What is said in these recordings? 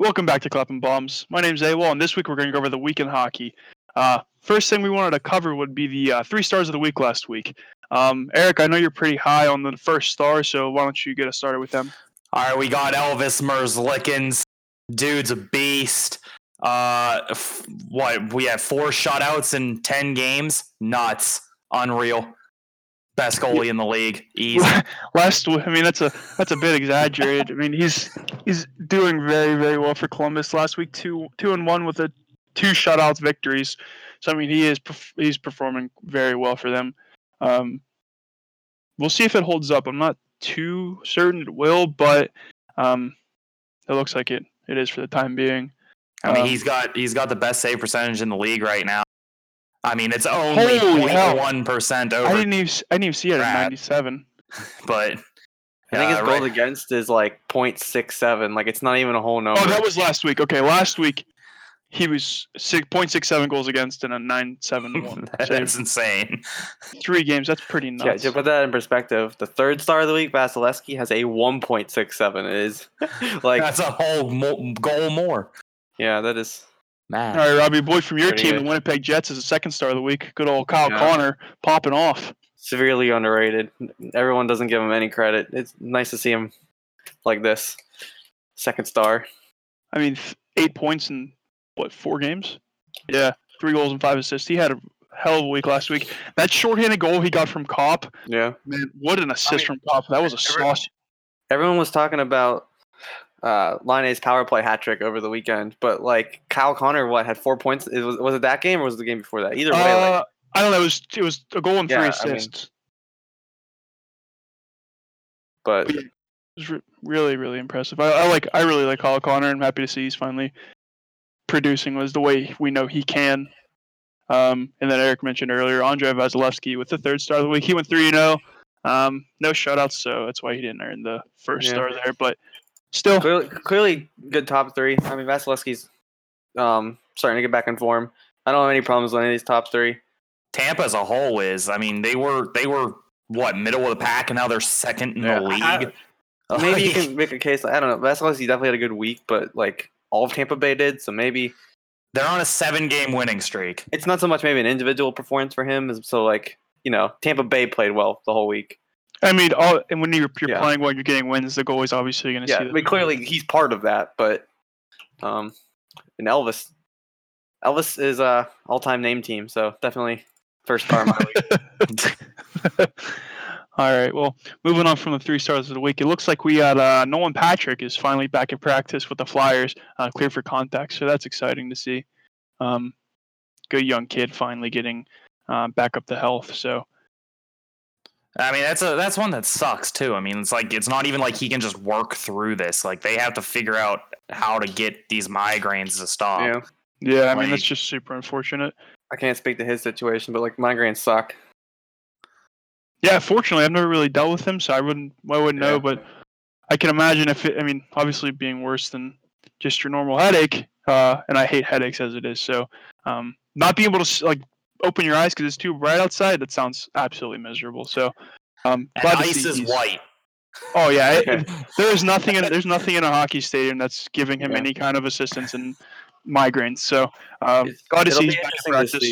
Welcome back to Clefbaum. My name's AWOL, and this week we're going to go over the week in hockey. First thing we wanted to cover would be the 3 stars of the week last week. Eric, I know you're pretty high on the first star, so why don't you get us started with them? All right, we got Elvis Merzlikens. Dude's a beast. We have 4 shutouts in 10 games. Nuts. Unreal. Best goalie in the league. Easy. That's a bit exaggerated. I mean, he's doing very, very well for Columbus. Last week, 2-1 with a 2 shutouts victories. So I mean, he's performing very well for them. We'll see if it holds up. I'm not too certain it will, but it looks like it is for the time being. I mean, he's got the best save percentage in the league right now. I mean, it's only 0.1% over. I didn't even see it at 97. But I think his goal against is like 0.67. Like, it's not even a whole number. Oh, that was last week. Okay, last week he was 0.67 goals against and a 9.71. That's insane. 3 games. That's pretty nuts. Yeah, to put that in perspective, the 3rd star of the week, Vasilevsky, has a 1.67. It is like that's a whole goal more. Yeah, that is. Man. All right, Robbie, boy from your team, the Winnipeg Jets, is the 2nd star of the week. Good old Kyle Conner popping off. Severely underrated. Everyone doesn't give him any credit. It's nice to see him like this. 2nd star. I mean, 8 points in, 4 games? Yeah, 3 goals and 5 assists. He had a hell of a week last week. That shorthanded goal he got from Kopp. Yeah. Man, what an assist from Kopp. That was a sauce. Everyone was talking about Line's power play hat trick over the weekend, but like Kyle Conner, had 4 points? Was it that game or was it the game before that? Either way, I don't know. It was a goal and 3 assists. I mean, but it was really, really impressive. I really like Kyle Conner. I'm happy to see he's finally producing was the way we know he can. And then Eric mentioned earlier, Andre Vasilevsky with the 3rd star of the week. He went 3-0. No shutouts, so that's why he didn't earn the first star there, but. Still, clearly good top 3. I mean, Vasilevsky's starting to get back in form. I don't have any problems with any of these top 3. Tampa as a whole is. I mean, they were middle of the pack, and now they're 2nd in the league. Maybe you can make a case. I don't know. Vasilevsky definitely had a good week, but like all of Tampa Bay did, so maybe they're on a 7-game winning streak. It's not so much maybe an individual performance for him. So like Tampa Bay played well the whole week. I mean, and when you're playing well, you're getting wins. The goalie's obviously going to see that. I mean, clearly he's part of that, but and Elvis is an all-time name team, so definitely 1st star of my week. All right, well, moving on from the 3 stars of the week, it looks like we had Nolan Patrick is finally back in practice with the Flyers, clear for contact, so that's exciting to see. Good young kid finally getting back up to health, so. I mean, that's one that sucks too. I mean, it's like it's not even like he can just work through this. Like they have to figure out how to get these migraines to stop. Yeah. I mean, that's just super unfortunate. I can't speak to his situation, but like migraines suck. Yeah, fortunately, I've never really dealt with him, so I wouldn't know. But I can imagine obviously being worse than just your normal headache. And I hate headaches as it is. So not being able to like. Open your eyes because it's too bright outside. That sounds absolutely miserable. So, ice is white. Oh yeah, there's nothing in a hockey stadium that's giving him any kind of assistance in migraines. So, glad to see he's back in practice.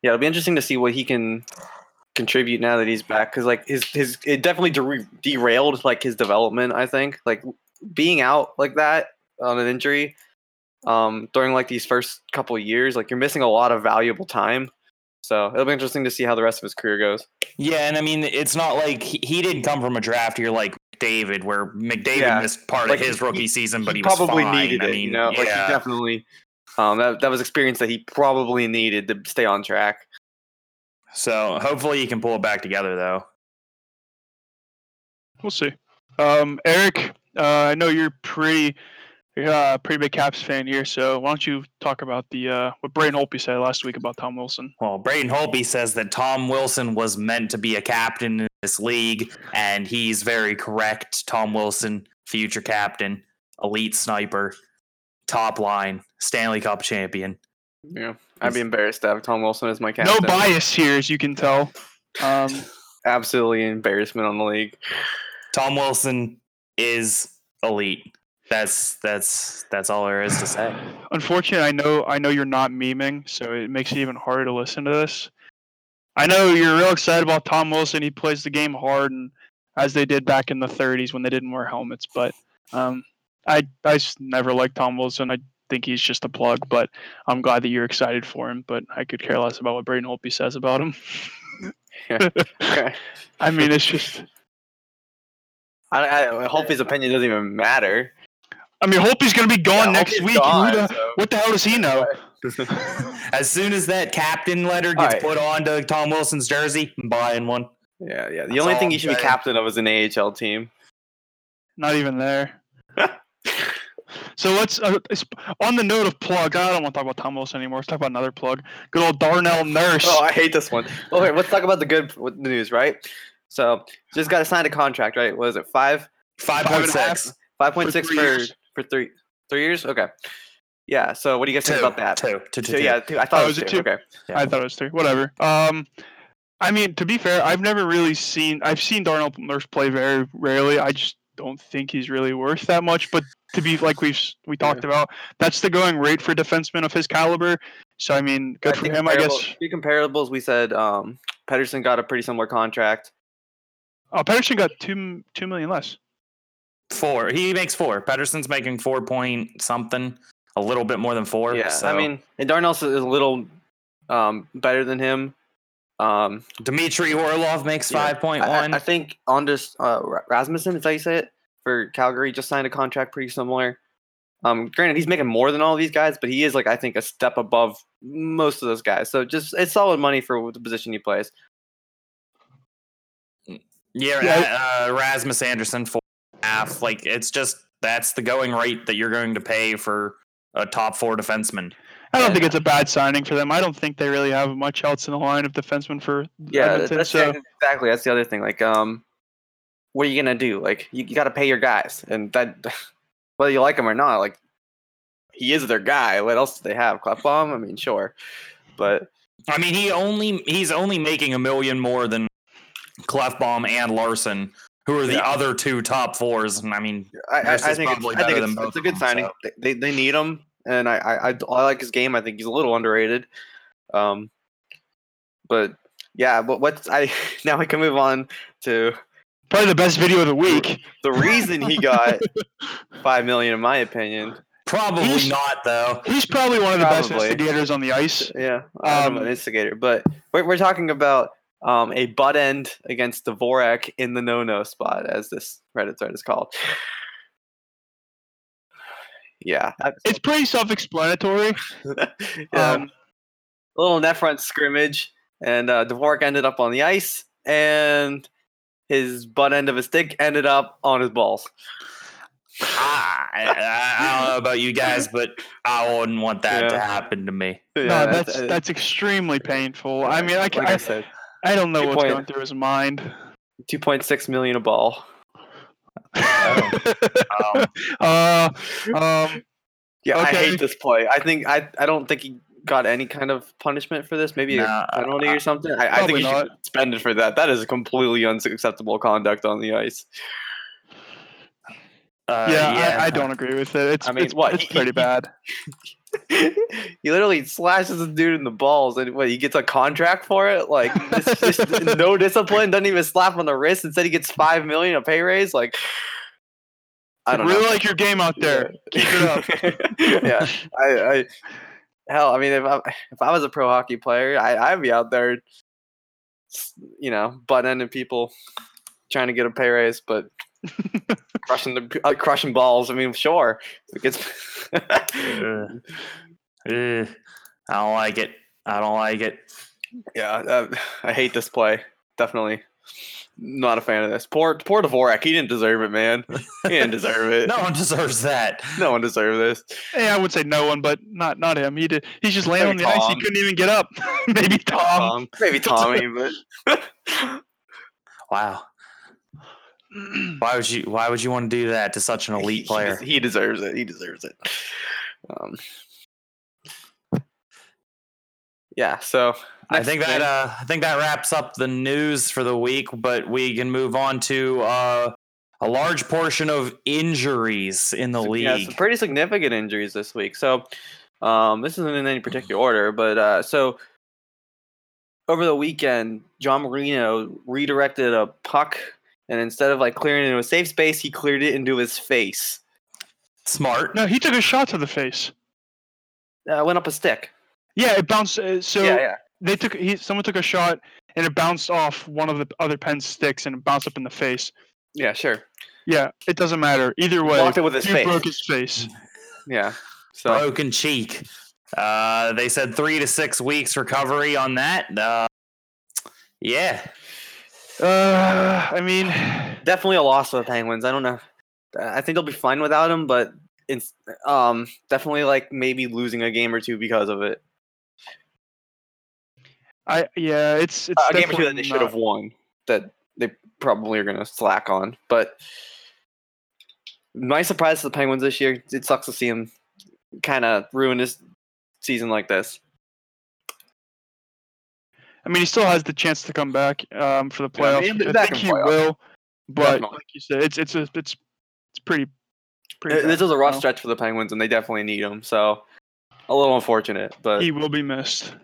Yeah, it'll be interesting to see what he can contribute now that he's back. Because like his it definitely derailed like his development. I think like being out like that on an injury during like these first couple of years, like you're missing a lot of valuable time. So it'll be interesting to see how the rest of his career goes. Yeah, and I mean, it's not like he didn't come from a draft year like McDavid, where McDavid missed part of his rookie season, but he was probably fine. Needed it. Like he definitely that was experience that he probably needed to stay on track. So hopefully he can pull it back together, though. We'll see. Eric, I know you're pretty big Caps fan here, so why don't you talk about the what Braden Holtby said last week about Tom Wilson? Well, Braden Holtby says that Tom Wilson was meant to be a captain in this league, and he's very correct. Tom Wilson, future captain, elite sniper, top line, Stanley Cup champion. Yeah, I'd be embarrassed to have Tom Wilson as my captain. No bias here, as you can tell. Absolutely embarrassment on the league. Tom Wilson is elite. That's all there is to say. Unfortunately, I know you're not memeing, so it makes it even harder to listen to this. I know you're real excited about Tom Wilson. He plays the game hard, and as they did back in the 30s when they didn't wear helmets. But I never liked Tom Wilson. I think he's just a plug, but I'm glad that you're excited for him. But I could care less about what Braden Holtby says about him. I mean, it's just... I hope his opinion doesn't even matter. I mean, Holtby's going to be gone next week. Gone, what the hell does he know? As soon as that captain letter gets put on to Tom Wilson's jersey, I'm buying one. Yeah. The only thing he should be captain of is an AHL team. Not even there. So let's on the note of plug. I don't want to talk about Tom Wilson anymore. Let's talk about another plug. Good old Darnell Nurse. Oh, I hate this one. Okay, let's talk about the good news, right? So just got to sign a contract, right? What is it? 5.6. 5.6 for 3 years? Okay. Yeah, so what do you guys think about that? Two. Yeah, two. I thought it was two. Okay. Yeah. I thought it was three. Whatever. I mean, to be fair, I've never really seen – I've seen Darnell Nurse play very rarely. I just don't think he's really worth that much. But to be – like we talked about, that's the going rate for defensemen of his caliber. So, I mean, good for him, I guess. Two comparables, we said Pettersson got a pretty similar contract. Oh, Pettersson got $2 million less. Four. He makes four. Pettersson's making 4 point something, a little bit more than four. Yeah, so. I mean, and Darnell's is a little better than him. Dmitry Orlov makes 5.1. I think Anders Rasmussen, is that how you say it, for Calgary, just signed a contract pretty similar. Granted, he's making more than all these guys, but he is, like, I think, a step above most of those guys. So just it's solid money for the position he plays. Yeah. Rasmus Andersson, 4.5. Like, it's just that's the going rate that you're going to pay for a top four defenseman. I don't think it's a bad signing for them. I don't think they really have much else in the line of defensemen for Edmonton. Exactly. That's the other thing. Like, what are you gonna do? Like, you got to pay your guys, and that whether you like him or not, like he is their guy. What else do they have? Clefbaum? I mean, sure, but I mean he's only making $1 million more than Clefbaum and Larson, who are the other two top fours. And I mean, I think it's a good signing. So. They need him. And I like his game. I think he's a little underrated. But yeah, but now we can move on to probably the best video of the week. The reason he got $5 million, in my opinion, probably not though. He's probably one of the best instigators on the ice. Yeah, I'm an instigator. But we're talking about a butt end against Dvorak in the no-no spot, as this Reddit thread is called. Yeah, it's pretty self-explanatory. A little net front scrimmage, and Dvorak ended up on the ice, and his butt end of his stick ended up on his balls. I don't know about you guys, but I wouldn't want that to happen to me. Yeah, no, that's extremely painful. I mean, I don't know what's going through his mind. $2.6 million a ball. I hate this play. I think I don't think he got any kind of punishment for this. Maybe a penalty or something. I think he should be suspended for that. That is completely unacceptable conduct on the ice. I don't agree with it. It's pretty bad. He literally slashes the dude in the balls, and he gets a contract for it. Like, it's just no discipline. Doesn't even slap on the wrist. Instead, he gets $5 million a pay raise. Like, I don't really know. Like your game out there. Yeah. Keep it up. Yeah, I mean, if I was a pro hockey player, I'd be out there, you know, butt ending people, trying to get a pay raise, but. Crushing balls. I mean, sure. It gets I don't like it. Yeah, I hate this play. Definitely not a fan of this. Poor Dvorak. He didn't deserve it, man. He didn't deserve it. No one deserves that. No one deserves this. Yeah, I would say no one, but not him. He did. He's just laying on the ice. He couldn't even get up. Maybe Tom. Maybe Tommy. But wow. Why would you want to do that to such an elite player? He deserves it. Yeah. So I think that wraps up the news for the week, but we can move on to a large portion of injuries in the league. Yeah, some pretty significant injuries this week. So this isn't in any particular order, but so over the weekend, John Marino redirected a puck, and instead of like clearing it into a safe space, he cleared it into his face. Smart. No, he took a shot to the face. It went up a stick. Yeah, it bounced. Someone took a shot, and it bounced off one of the other Pens' sticks, and it bounced up in the face. Yeah, sure. Yeah, it doesn't matter. Either way, he broke his face. Yeah. So. Broken cheek. They said 3 to 6 weeks recovery on that. Yeah. I mean, definitely a loss for the Penguins. I don't know. I think they'll be fine without him, but it's definitely like maybe losing a game or two because of it. It's a game or two that they should have won that they probably are going to slack on. But my surprise to the Penguins this year, it sucks to see them kind of ruin this season like this. I mean, he still has the chance to come back for the playoffs. Yeah, I think he will, but like you said, it's pretty. This is a rough stretch for the Penguins, and they definitely need him. So a little unfortunate, but he will be missed.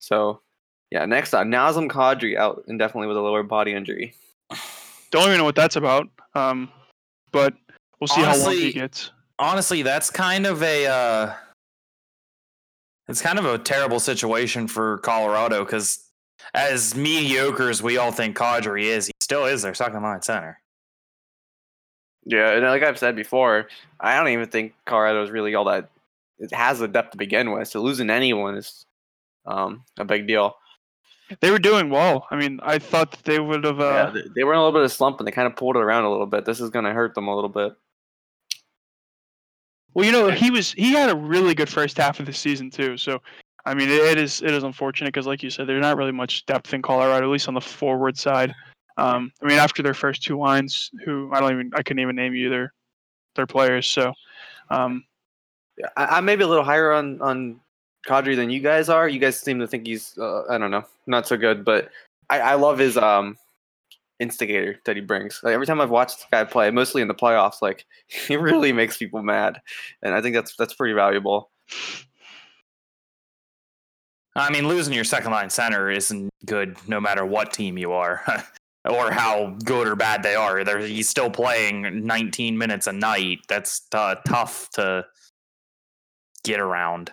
So, yeah. Next on Nazem Kadri out indefinitely with a lower body injury. Don't even know what that's about. But we'll see how long he gets. Honestly, that's kind of a terrible situation for Colorado because, as mediocre as we all think Kadri is, he still is their second line center. Yeah, and like I've said before, I don't even think Colorado is really all that. It has the depth to begin with, so losing anyone is a big deal. They were doing well. I mean, I thought that they would have. They were in a little bit of slump, and they kind of pulled it around a little bit. This is going to hurt them a little bit. Well, you know, he had a really good first half of the season too. So, I mean, it is unfortunate because, like you said, there's not really much depth in Colorado, at least on the forward side. I mean, after their first two lines, I couldn't even name you their players. So, I may be a little higher on Kadri than you guys are. You guys seem to think he's I don't know, not so good, but I love his instigator that he brings. Like, every time I've watched this guy play, mostly in the playoffs, like he really makes people mad, and I think that's pretty valuable. I mean, losing your second line center isn't good, no matter what team you are, or how good or bad they are. He's still playing 19 minutes a night. That's tough to get around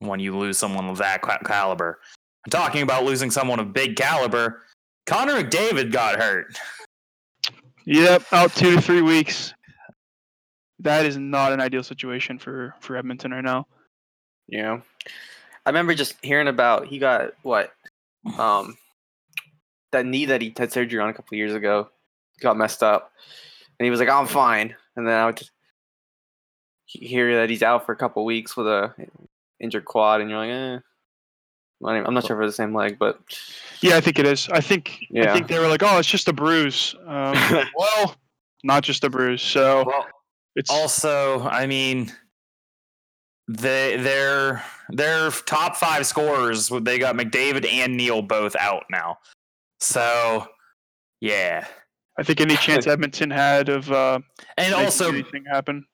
when you lose someone of that caliber. I'm talking about losing someone of big caliber. Connor McDavid got hurt. Yep, out 2 to 3 weeks. That is not an ideal situation for Edmonton right now. Yeah. I remember just hearing about he got that knee that he had surgery on a couple of years ago got messed up, and he was like, "I'm fine," and then I would just hear that he's out for a couple of weeks with a injured quad, and you're like, "Eh." I'm not sure if it's the same leg, but yeah, I think it is. I think they were like, "Oh, it's just a bruise." Well, not just a bruise. So it's also, I mean, their top five scorers, they got McDavid and Neal both out now. So yeah, I think any chance Edmonton had of anything happen.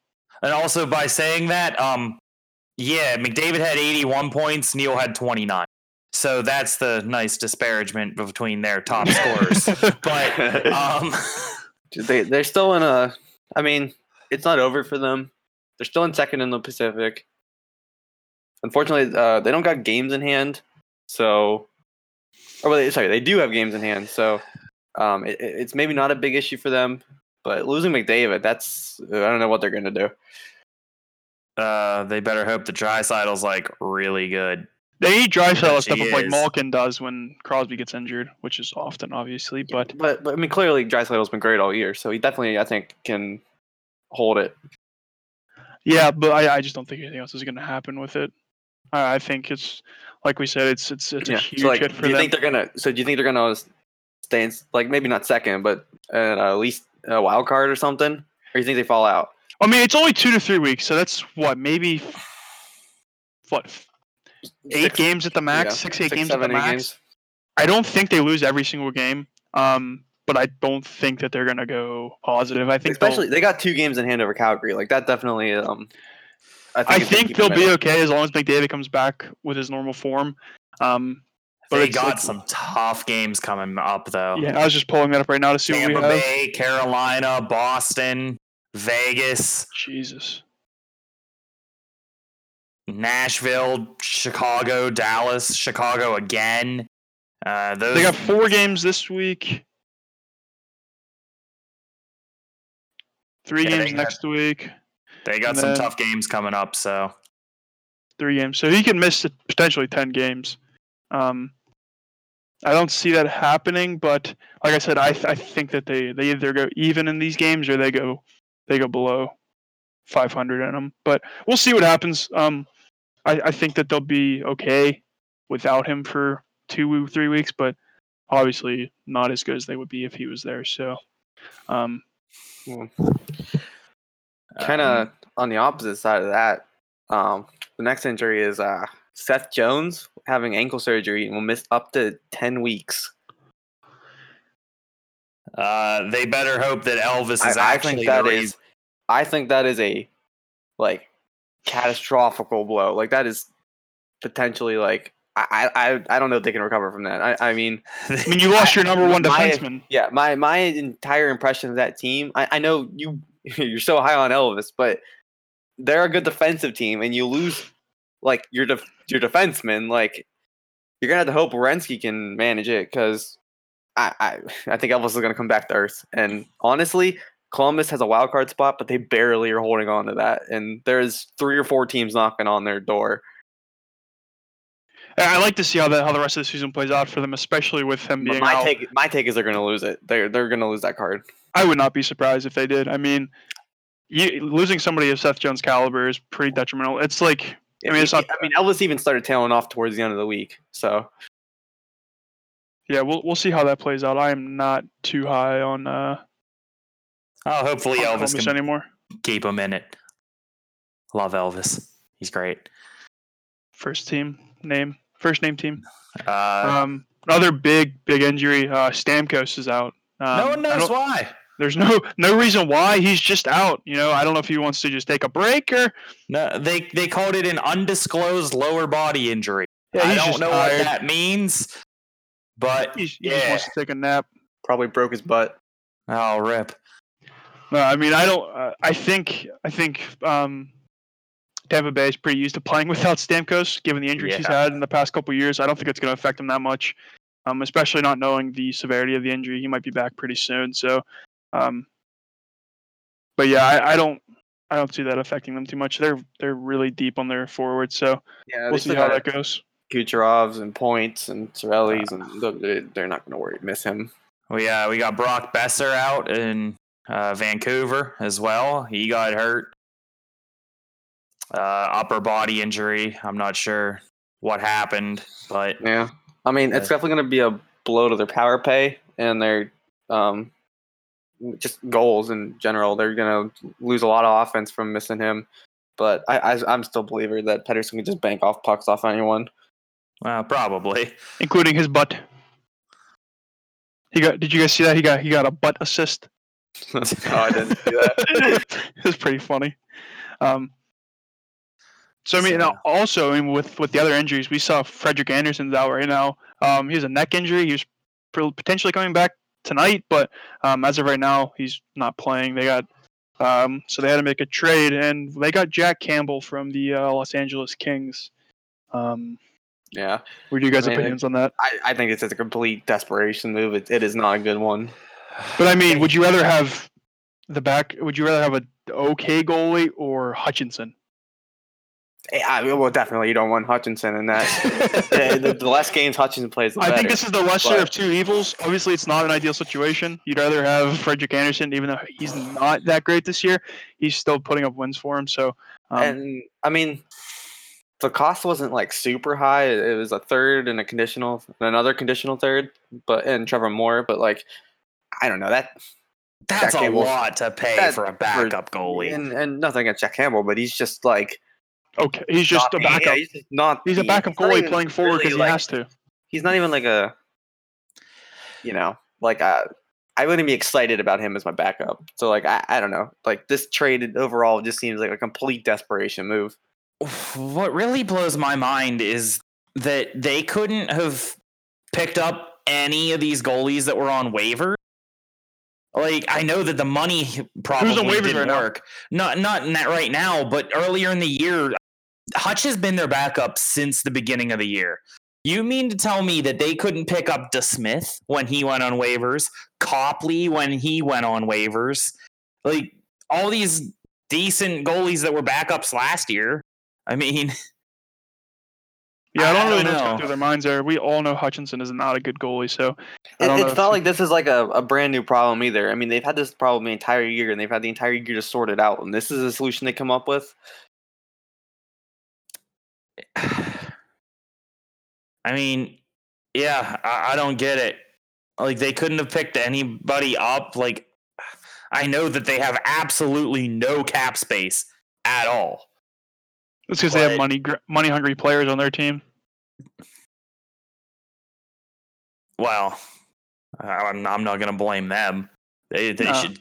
And also, by saying that, McDavid had 81 points, Neal had 29. So that's the nice disparagement between their top scorers. But they're still in a. I mean, it's not over for them. They're still in second in the Pacific. Unfortunately, they don't got games in hand. So, they do have games in hand. So, it's maybe not a big issue for them. But losing McDavid, I don't know what they're going to do. They better hope the Draisaitl's like really good. They need Draisaitl stuff up like Malkin does when Crosby gets injured, which is often, obviously. But I mean, clearly Draisaitl's been great all year, so he definitely, I think, can hold it. Yeah, but I just don't think anything else is going to happen with it. I think it's like we said, it's a huge hit for them. So do you think they're gonna stay in, like, maybe not second, but at least a wild card or something? Or you think they fall out? I mean, it's only 2 to 3 weeks, so that's what, maybe eight games at the max, 6, 8 games at the max. Games. I don't think they lose every single game, but I don't think that they're going to go positive. I think especially they got 2 games in hand over Calgary. Like that definitely. I think they'll be okay as long as McDavid comes back with his normal form. But they got some tough games coming up, though. Yeah, I was just pulling that up right now to see what we have. Tampa Bay, Carolina, Boston, Vegas. Jesus. Nashville, Chicago, Dallas, Chicago again. They got 4 games this week. 3 games next week. They got some tough games coming up, so. 3 games. So he can miss potentially 10 games. I don't see that happening, but like I said, I think that they either go even in these games or they go below 500 in them. But we'll see what happens. I think that they'll be okay without him for 2-3 weeks, but obviously not as good as they would be if he was there. So, kind of on the opposite side of that, the next injury is Seth Jones having ankle surgery and will miss up to 10 weeks. They better hope that Elvis is actually the reason. I think that is a like catastrophic blow. Like that is potentially like I don't know if they can recover from that. I mean you lost your number one defenseman. Yeah, my entire impression of that team. I know you're so high on Elvis, but they're a good defensive team, and you lose like your defenseman. Like you're gonna have to hope Werenski can manage it because I think Elvis is gonna come back to earth. And honestly, Columbus has a wild card spot, but they barely are holding on to that. And there's 3 or 4 teams knocking on their door. I like to see how the rest of the season plays out for them, especially with him being out. My take is they're going to lose it. They're going to lose that card. I would not be surprised if they did. I mean, losing somebody of Seth Jones' caliber is pretty detrimental. It's like Elvis even started tailing off towards the end of the week. So yeah, we'll see how that plays out. I am not too high on. Hopefully Elvis can anymore. Keep him in it. Love Elvis. He's great. First name team. Another big injury. Stamkos is out. No one knows why. There's no reason why. He's just out. You know, I don't know if he wants to just take a break or. No, they called it an undisclosed lower body injury. Yeah, I don't know what that means, but he just wants to take a nap. Probably broke his butt. Oh, rip. No, I mean, I don't. I think Tampa Bay is pretty used to playing without Stamkos, given the injuries he's had in the past couple of years. I don't think it's going to affect him that much, especially not knowing the severity of the injury. He might be back pretty soon. So, but yeah, I don't see that affecting them too much. They're really deep on their forwards, so we'll see how that goes. Kucherovs and Points and Cirelli's, and they're not going to miss him. We got Brock Besser out and. Vancouver as well. He got hurt. Upper body injury. I'm not sure what happened, but yeah. I mean, it's definitely going to be a blow to their power play and their just goals in general. They're going to lose a lot of offense from missing him. But I'm still a believer that Pettersson can just bank off pucks off anyone. Probably, including his butt. Did you guys see that? He got a butt assist. No, I didn't see that. It was pretty funny. With the other injuries, we saw Frederik Anderson's out right now. He has a neck injury. He was potentially coming back tonight, but as of right now, he's not playing. They got so they had to make a trade, and they got Jack Campbell from the Los Angeles Kings. What are you guys' opinions on that? I think it's a complete desperation move. It is not a good one. But I mean, would you rather have an okay goalie or Hutchinson? Definitely you don't want Hutchinson in that. the less games Hutchinson plays, the better. I think this is the lesser of two evils. Obviously, it's not an ideal situation. You'd rather have Frederik Andersson, even though he's not that great this year. He's still putting up wins for him. So, and I mean, the cost wasn't like super high. It was a third and another conditional third, and Trevor Moore. But like. I don't know that's a lot to pay for a backup goalie, and nothing against Jack Campbell, but he's just like okay, he's just a backup. He's a backup goalie playing forward because he has to. He's not even like a, you know, like a. I wouldn't be excited about him as my backup. So, like, I don't know. Like, this trade overall just seems like a complete desperation move. What really blows my mind is that they couldn't have picked up any of these goalies that were on waivers. Like, I know that the money probably didn't work. Not in that right now, but earlier in the year, Hutch has been their backup since the beginning of the year. You mean to tell me that they couldn't pick up DeSmith when he went on waivers, Copley when he went on waivers, like all these decent goalies that were backups last year? I mean, yeah, I don't really know what's going through their minds there. We all know Hutchinson is not a good goalie, so it's not like this is like a brand new problem either. I mean, they've had this problem the entire year, and they've had the entire year to sort it out, and this is a solution they come up with. I mean, yeah, I don't get it. Like, they couldn't have picked anybody up. Like, I know that they have absolutely no cap space at all. It's because they have money-hungry players on their team. Well, I'm not going to blame them. They should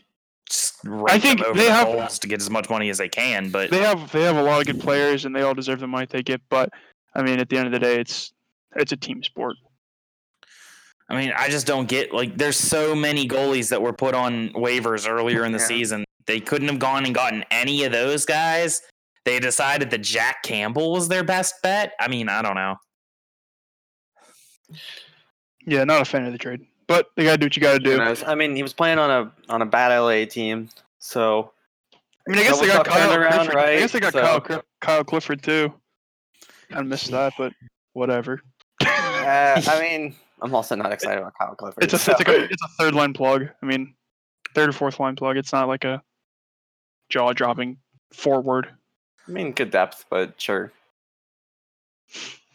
just them over the goals to get as much money as they can. But they have a lot of good players, and they all deserve the money they get. But, I mean, at the end of the day, it's a team sport. I mean, I just don't get, like, there's so many goalies that were put on waivers earlier in the season. They couldn't have gone and gotten any of those guys. They decided that Jack Campbell was their best bet. I mean, I don't know. Yeah, not a fan of the trade, but they got to do what you got to do. I mean, he was playing on a bad LA team, so. I mean, I guess they got Kyle Clifford. Right? I guess they got Kyle Clifford too. I missed that, but whatever. I mean, I'm also not excited about Kyle Clifford. It's a third line plug. I mean, third or fourth line plug. It's not like a jaw dropping forward. I mean, good depth, but sure.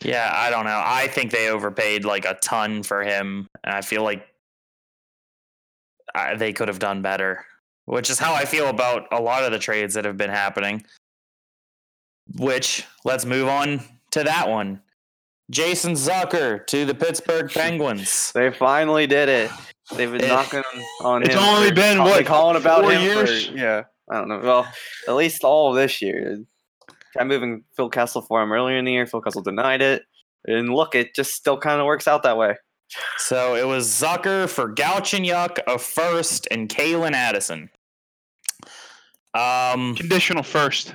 Yeah, I don't know. I think they overpaid like a ton for him, and I feel like they could have done better, which is how I feel about a lot of the trades that have been happening. Which, let's move on to that one. Jason Zucker to the Pittsburgh Penguins. They finally did it. They've been knocking on him. It's only been what, calling about 4 years? Yeah, I don't know. Well, at least all of this year. Tried moving Phil Kessel for him earlier in the year. Phil Kessel denied it, and look, it just still kind of works out that way. So it was Zucker for Galchenyuk, a first, and Kalen Addison. Conditional first.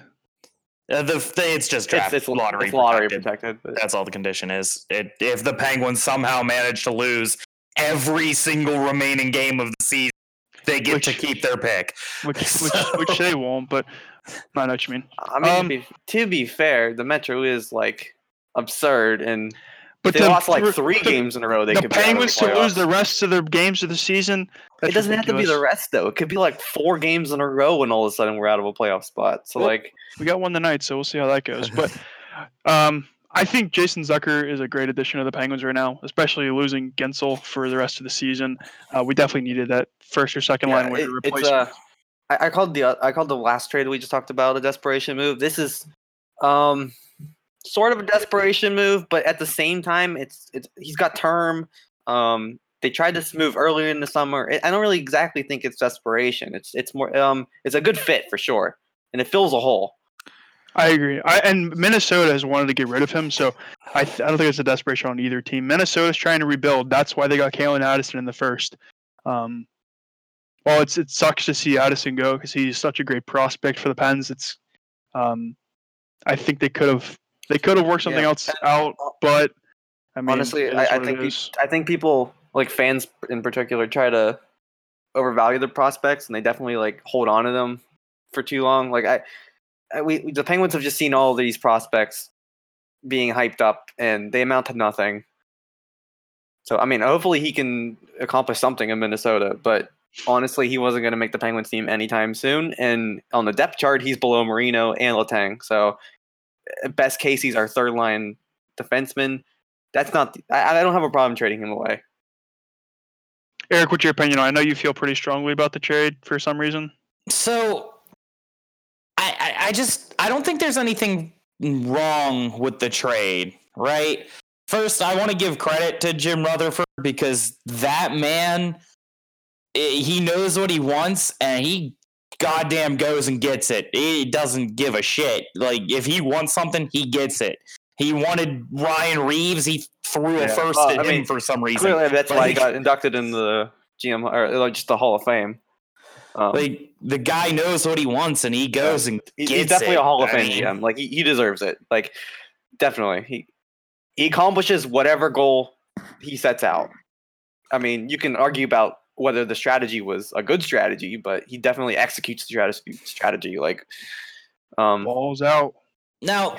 It's just draft. It's lottery. It's lottery protected. That's all the condition is. If the Penguins somehow manage to lose every single remaining game of the season, they get to keep their pick. Which they won't, but I know what you mean. I mean, to be fair, the Metro is like absurd, and but they lost like three games in a row. They the could Penguins to lose the rest of their games of the season. It doesn't have to be the rest though. It could be like 4 games in a row when all of a sudden we're out of a playoff spot. So like we got one tonight, so we'll see how that goes. But I think Jason Zucker is a great addition to the Penguins right now, especially losing Gensel for the rest of the season. We definitely needed that first or second line way to replace him. I called the last trade we just talked about a desperation move. This is sort of a desperation move, but at the same time, it's he's got term. They tried this move earlier in the summer. I don't really exactly think it's desperation. It's more it's a good fit for sure, and it fills a hole. I agree. And Minnesota has wanted to get rid of him, so I don't think it's a desperation on either team. Minnesota's trying to rebuild. That's why they got Kalen Addison in the first. Well, it sucks to see Addison go because he's such a great prospect for the Pens. It's I think they could have worked something else out, but I mean, honestly, I think people like fans in particular try to overvalue their prospects, and they definitely like hold on to them for too long. Like the Penguins have just seen all these prospects being hyped up, and they amount to nothing. So I mean, hopefully he can accomplish something in Minnesota, but honestly, he wasn't going to make the Penguins team anytime soon. And on the depth chart, he's below Marino and Letang. So best case, he's our third line defenseman. That's not. I don't have a problem trading him away. Eric, what's your opinion on? I know you feel pretty strongly about the trade for some reason. So, I don't think there's anything wrong with the trade, right? First, I want to give credit to Jim Rutherford because that man he knows what he wants, and he goddamn goes and gets it. He doesn't give a shit. Like, if he wants something, he gets it. He wanted Ryan Reeves. He threw a first at him for some reason. Clearly, that's why he got inducted in the GM or just the Hall of Fame. Like, the guy knows what he wants, and he goes and gets it. He's definitely a Hall of Fame GM. Like, he deserves it. Like, definitely, he accomplishes whatever goal he sets out. I mean, you can argue about whether the strategy was a good strategy, but he definitely executes the strategy. Like, balls out. Now,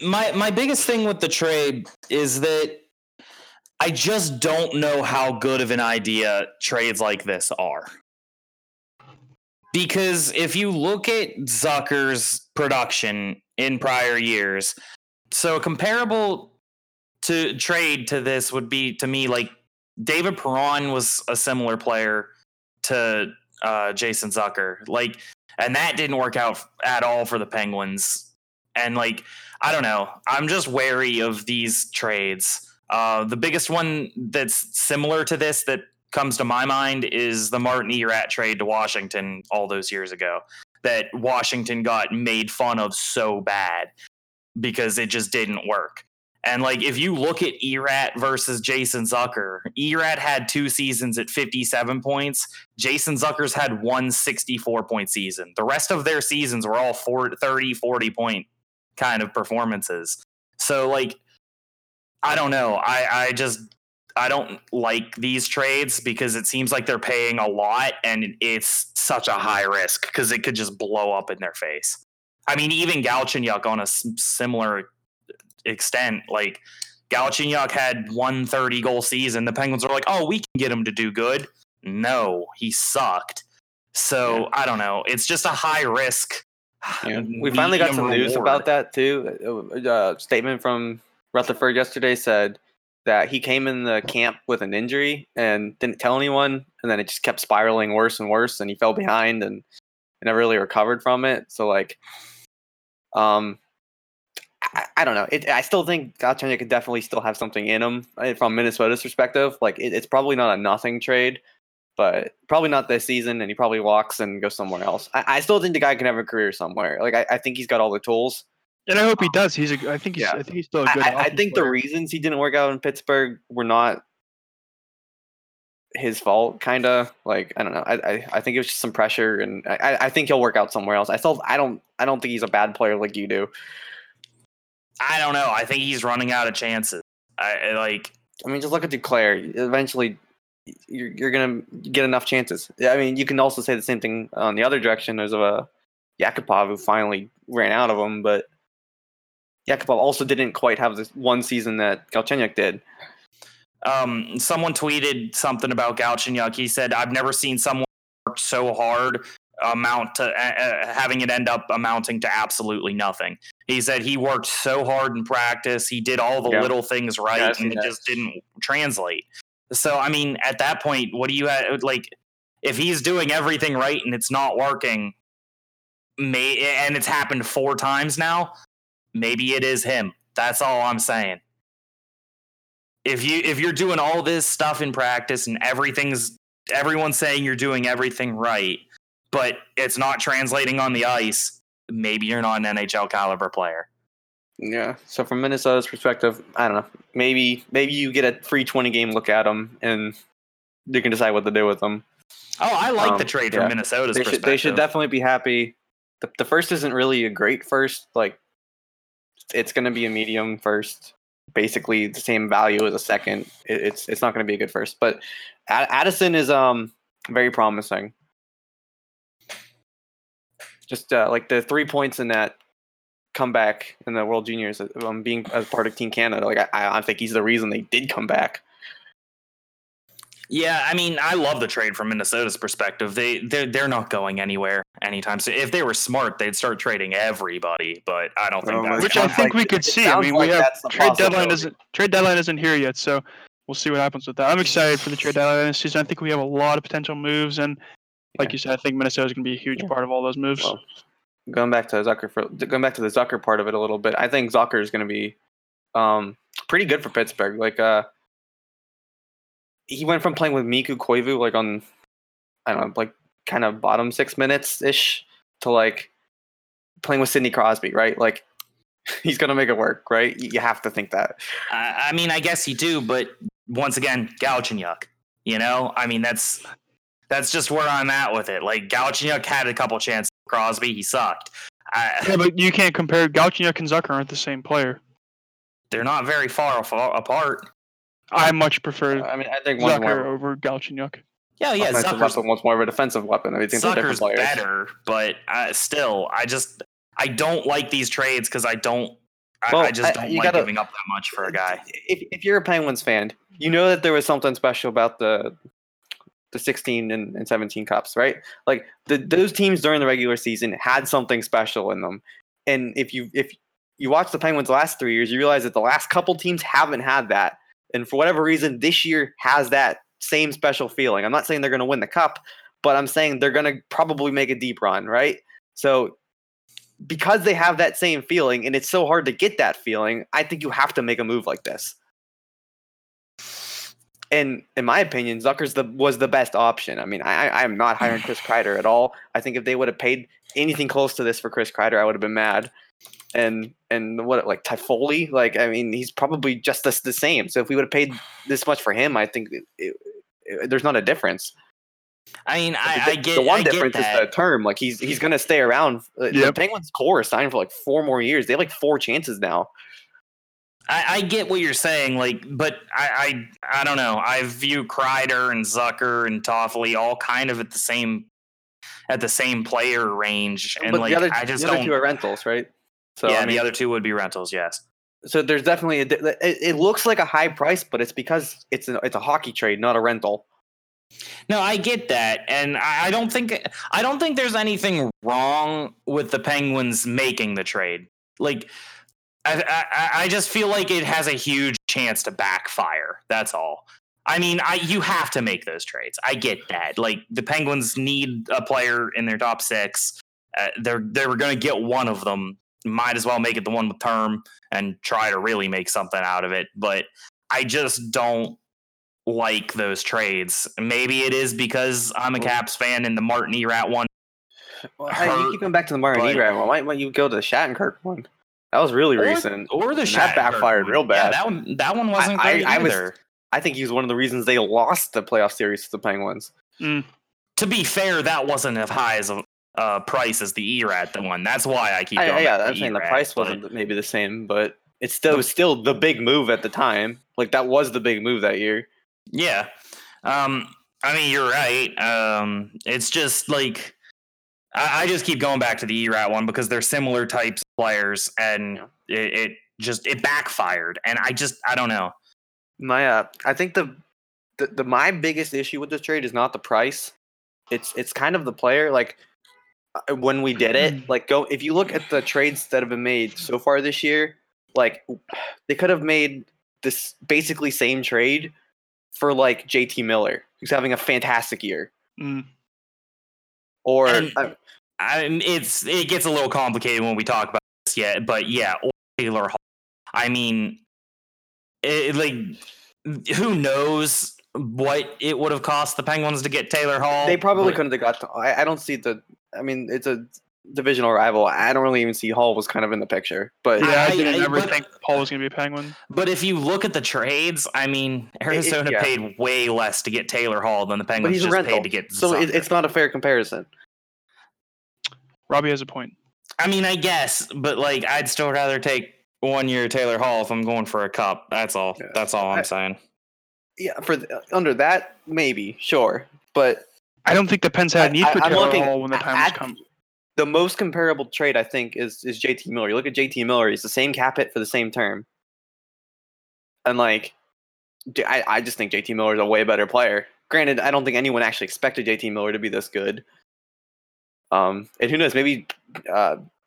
my biggest thing with the trade is that I just don't know how good of an idea trades like this are. Because if you look at Zucker's production in prior years, so a comparable to trade to this would be, to me, like David Perron was a similar player to Jason Zucker. Like, and that didn't work out at all for the Penguins. And, like, I don't know. I'm just wary of these trades. The biggest one that's similar to this that comes to my mind is the Martin Erat trade to Washington all those years ago that Washington got made fun of so bad because it just didn't work. And, like, if you look at Erat versus Jason Zucker, Erat had 2 seasons at 57 points. Jason Zucker's had one 64-point season. The rest of their seasons were all 30, 40-point kind of performances. So, like, I don't know. I don't like these trades because it seems like they're paying a lot, and it's such a high risk because it could just blow up in their face. I mean, even Galchenyuk on a similar extent, like Galchenyuk had one 30-goal season. The Penguins were like, oh, we can get him to do good. No, he sucked. So I don't know. It's just a high risk. Yeah. We finally got some news about that too. A statement from Rutherford yesterday said that he came in the camp with an injury and didn't tell anyone, and then it just kept spiraling worse and worse, and he fell behind and never really recovered from it. So, like, I don't know. I still think Galchenyuk could definitely still have something in him from Minnesota's perspective. Like, it's probably not a nothing trade, but probably not this season, and he probably walks and goes somewhere else. I still think the guy can have a career somewhere. Like, I think he's got all the tools. And I hope he does. I think he's still a good I think player. The reasons he didn't work out in Pittsburgh were not his fault, kind of. Like, I don't know. I think it was just some pressure, and I think he'll work out somewhere else. I don't think he's a bad player like you do. I don't know. I think he's running out of chances. I mean, just look at Duclair. Eventually, you're gonna get enough chances. I mean, you can also say the same thing on the other direction. There's a Yakupov who finally ran out of them, but Yakupov also didn't quite have this one season that Galchenyuk did. Someone tweeted something about Galchenyuk. He said, "I've never seen someone work so hard amount to having it end up amounting to absolutely nothing." He said he worked so hard in practice. He did all the little things right, and it just didn't translate. So, I mean, at that point, what do you like? If he's doing everything right and it's not working, and it's happened 4 times now, maybe it is him. That's all I'm saying. If you're doing all this stuff in practice and everyone's saying you're doing everything right, but it's not translating on the ice, maybe you're not an NHL caliber player. Yeah. So from Minnesota's perspective, I don't know. Maybe you get a free 20-game look at them, and you can decide what to do with them. Oh, I like the trade from Minnesota's perspective. They should definitely be happy. The first isn't really a great first. Like, it's going to be a medium first, basically the same value as a second. It's not going to be a good first. But Addison is very promising. Just like the 3 points in that comeback in the World Juniors, being as part of Team Canada, like I think he's the reason they did come back. Yeah, I mean, I love the trade from Minnesota's perspective. They're not going anywhere anytime soon. If they were smart, they'd start trading everybody. But I don't think that's which I think we could see. I mean, we have trade deadline isn't here yet, so we'll see what happens with that. I'm excited for the trade deadline this season. I think we have a lot of potential moves, and like you said, I think Minnesota's going to be a huge part of all those moves. Well, going back to the Zucker part of it a little bit, I think Zucker is going to be pretty good for Pittsburgh. Like, he went from playing with Miku Koivu like on I don't know, like kind of bottom 6 minutes ish to like playing with Sidney Crosby, right? Like he's going to make it work, right? You have to think that. I mean, I guess you do, but once again, Galchenyuk, you know, I mean, that's just where I'm at with it. Like Galchenyuk had a couple chances. Crosby, he sucked. Yeah, but you can't compare. Galchenyuk and Zucker aren't the same player. They're not very far apart. I much prefer. I mean, I think Zucker more over Galchenyuk. Yeah, Zucker's one's more of a defensive weapon. I mean, Zucker's better, but still, I don't like these trades because I don't like giving up that much for a guy. If you're a Penguins fan, you know that there was something special about the 16 and 17 cups, right? Like those teams during the regular season had something special in them. And if you watch the Penguins last 3 years, you realize that the last couple teams haven't had that. And for whatever reason, this year has that same special feeling. I'm not saying they're going to win the cup, but I'm saying they're going to probably make a deep run, right? So because they have that same feeling and it's so hard to get that feeling, I think you have to make a move like this. And in my opinion, Zucker's was the best option. I mean, I am not hiring Chris Kreider at all. I think if they would have paid anything close to this for Chris Kreider, I would have been mad. And what, like Toffoli? Like, I mean, he's probably just the same. So if we would have paid this much for him, I think there's not a difference. I mean, the difference is the term. Like, he's going to stay around. Yep. The Penguins core is signed for like 4 more years. They have like 4 chances now. I get what you're saying, like, but I don't know. I view Kreider and Zucker and Toffoli all kind of at the same player range, and but like the other two are rentals, right? So yeah, I mean, the other two would be rentals, yes. So there's definitely it looks like a high price, but it's because it's a hockey trade, not a rental. No, I get that, and I don't think there's anything wrong with the Penguins making the trade, like. I just feel like it has a huge chance to backfire. That's all. I mean, you have to make those trades. I get that. Like the Penguins need a player in their top 6. They were going to get one of them. Might as well make it the one with term and try to really make something out of it. But I just don't like those trades. Maybe it is because I'm a Caps fan and the Martin Erat one. Well, you keep going back to the Martin Erat one. Why don't you go to the Shattenkirk one? That was really recent. Or the shot backfired real bad. Yeah, that one wasn't great either. I think he was one of the reasons they lost the playoff series to the Penguins. Mm. To be fair, that wasn't as high as a price as the Erat the one. That's why I keep going. I'm saying the price wasn't maybe the same, but it was still the big move at the time. Like that was the big move that year. Yeah. I mean, you're right. It's just like I just keep going back to the Erat one because they're similar types of players, and it just backfired. And I don't know. I think the my biggest issue with this trade is not the price. It's kind of the player. Like when we did it, like if you look at the trades that have been made so far this year, like they could have made this basically same trade for like JT Miller, who's having a fantastic year. Mm. Or it gets a little complicated when we talk about this yet, but yeah, or Taylor Hall. I mean, who knows what it would have cost the Penguins to get Taylor Hall? They probably couldn't have got. I don't see the. I mean, it's a divisional rival. I don't really even see Hall was kind of in the picture, but yeah, I didn't think Hall was going to be a Penguin. But if you look at the trades, I mean, Arizona paid way less to get Taylor Hall than the Penguins just paid to get. So it's not a fair comparison. Robbie has a point. I mean, I guess, but like, I'd still rather take 1 year Taylor Hall if I'm going for a cup. That's all. Yeah. That's all I'm saying. Yeah, for under that, maybe sure, but I don't think the Pens had need for Taylor Hall when the time comes. The most comparable trade, I think, is JT Miller. You look at JT Miller; he's the same cap hit for the same term, and like, I just think JT Miller is a way better player. Granted, I don't think anyone actually expected JT Miller to be this good. And who knows? Maybe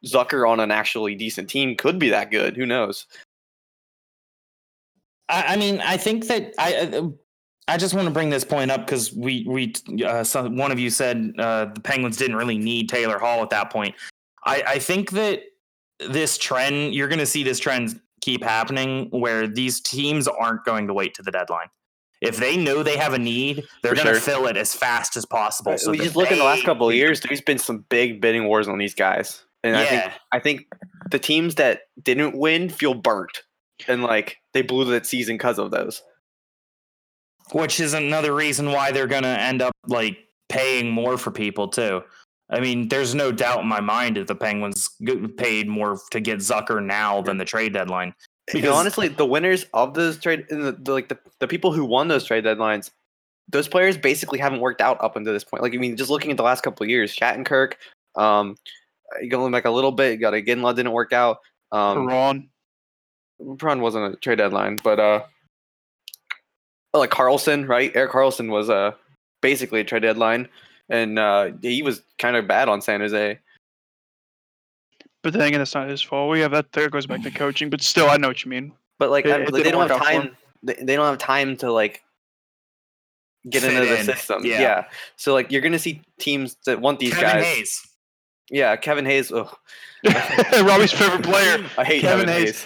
Zucker on an actually decent team could be that good. Who knows? I mean, I think that I just want to bring this point up because one of you said the Penguins didn't really need Taylor Hall at that point. I think that this trend, you're going to see this trend keep happening where these teams aren't going to wait to the deadline. If they know they have a need, they're going to fill it as fast as possible. So we just look at the last couple of years, there's been some big bidding wars on these guys. And yeah. I think the teams that didn't win feel burnt. And, like, they blew that season because of those. Which is another reason why they're going to end up, like, paying more for people, too. I mean, there's no doubt in my mind that the Penguins paid more to get Zucker now than the trade deadline. Because honestly, the winners of those trade, the people who won those trade deadlines, those players basically haven't worked out up until this point. Like, I mean, just looking at the last couple of years, Shattenkirk, going back a little bit, you got Ginla didn't work out. Perron wasn't a trade deadline, but like Karlsson, right? Erik Karlsson was basically a trade deadline, and he was kind of bad on San Jose. But then again, it's not his fault. We have that. There goes back to coaching. But still, I know what you mean. But like, they don't have time. They don't have time to like get into the system. Yeah. So like, you're gonna see teams that want these guys. Hayes. Yeah, Kevin Hayes. Oh. Robbie's favorite player. I hate Kevin Hayes.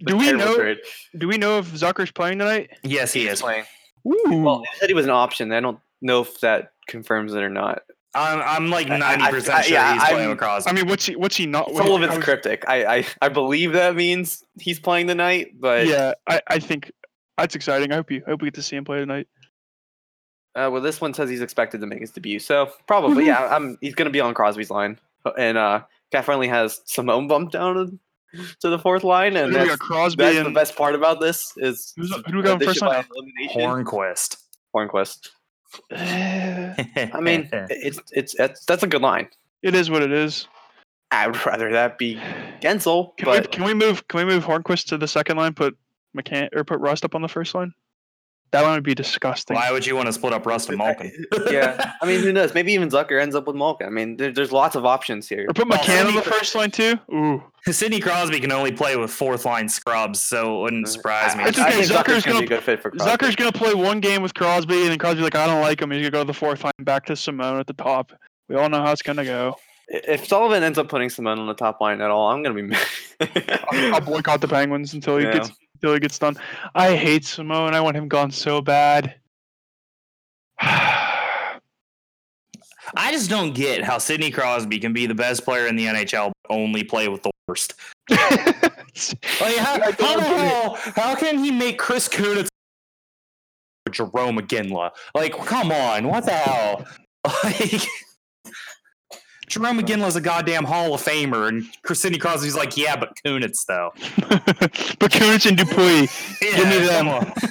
Do we know if Zucker's playing tonight? Yes, he is playing. Ooh. Well, they said he was an option. I don't know if that confirms it or not. I'm like 90% sure he's playing with Crosby. I mean, what's he not? Sullivan's cryptic. I believe that means he's playing tonight, but yeah, I think that's exciting. I hope we get to see him play tonight. Well, this one says he's expected to make his debut, so probably he's gonna be on Crosby's line, and Cat Friendly has Simone bumped down to the fourth line, and that's the best part about this is who do we go first line? Hornquist. I mean, that's a good line. It is what it is. I would rather that be Gensel. Can we move Hornquist to the second line? Put McCann or put Rust up on the first line. That line would be disgusting. Why would you want to split up Rust and Malkin? Yeah, I mean, who knows? Maybe even Zucker ends up with Malkin. I mean, there's lots of options here. Or put McCann on the first line too. Ooh, Sidney Crosby can only play with fourth line scrubs, so it wouldn't surprise me. It's okay. Zucker's gonna play one game with Crosby, and then Crosby's like, I don't like him. He's gonna go to the fourth line, back to Simone at the top. We all know how it's gonna go. If Sullivan ends up putting Simone on the top line at all, I'm gonna be mad. I'll boycott the Penguins until he gets. Until he gets done. I hate Simone. I want him gone so bad. I just don't get how Sidney Crosby can be the best player in the NHL, but only play with the worst. Like, how can he make Chris Kunitz or Jerome Ginla? Like, come on, what the hell? Like, Jerome McGinley's a goddamn Hall of Famer, and Sidney Crosby's like, yeah, but Kunitz, though. But Kunitz and Dupuis, give me them. Like,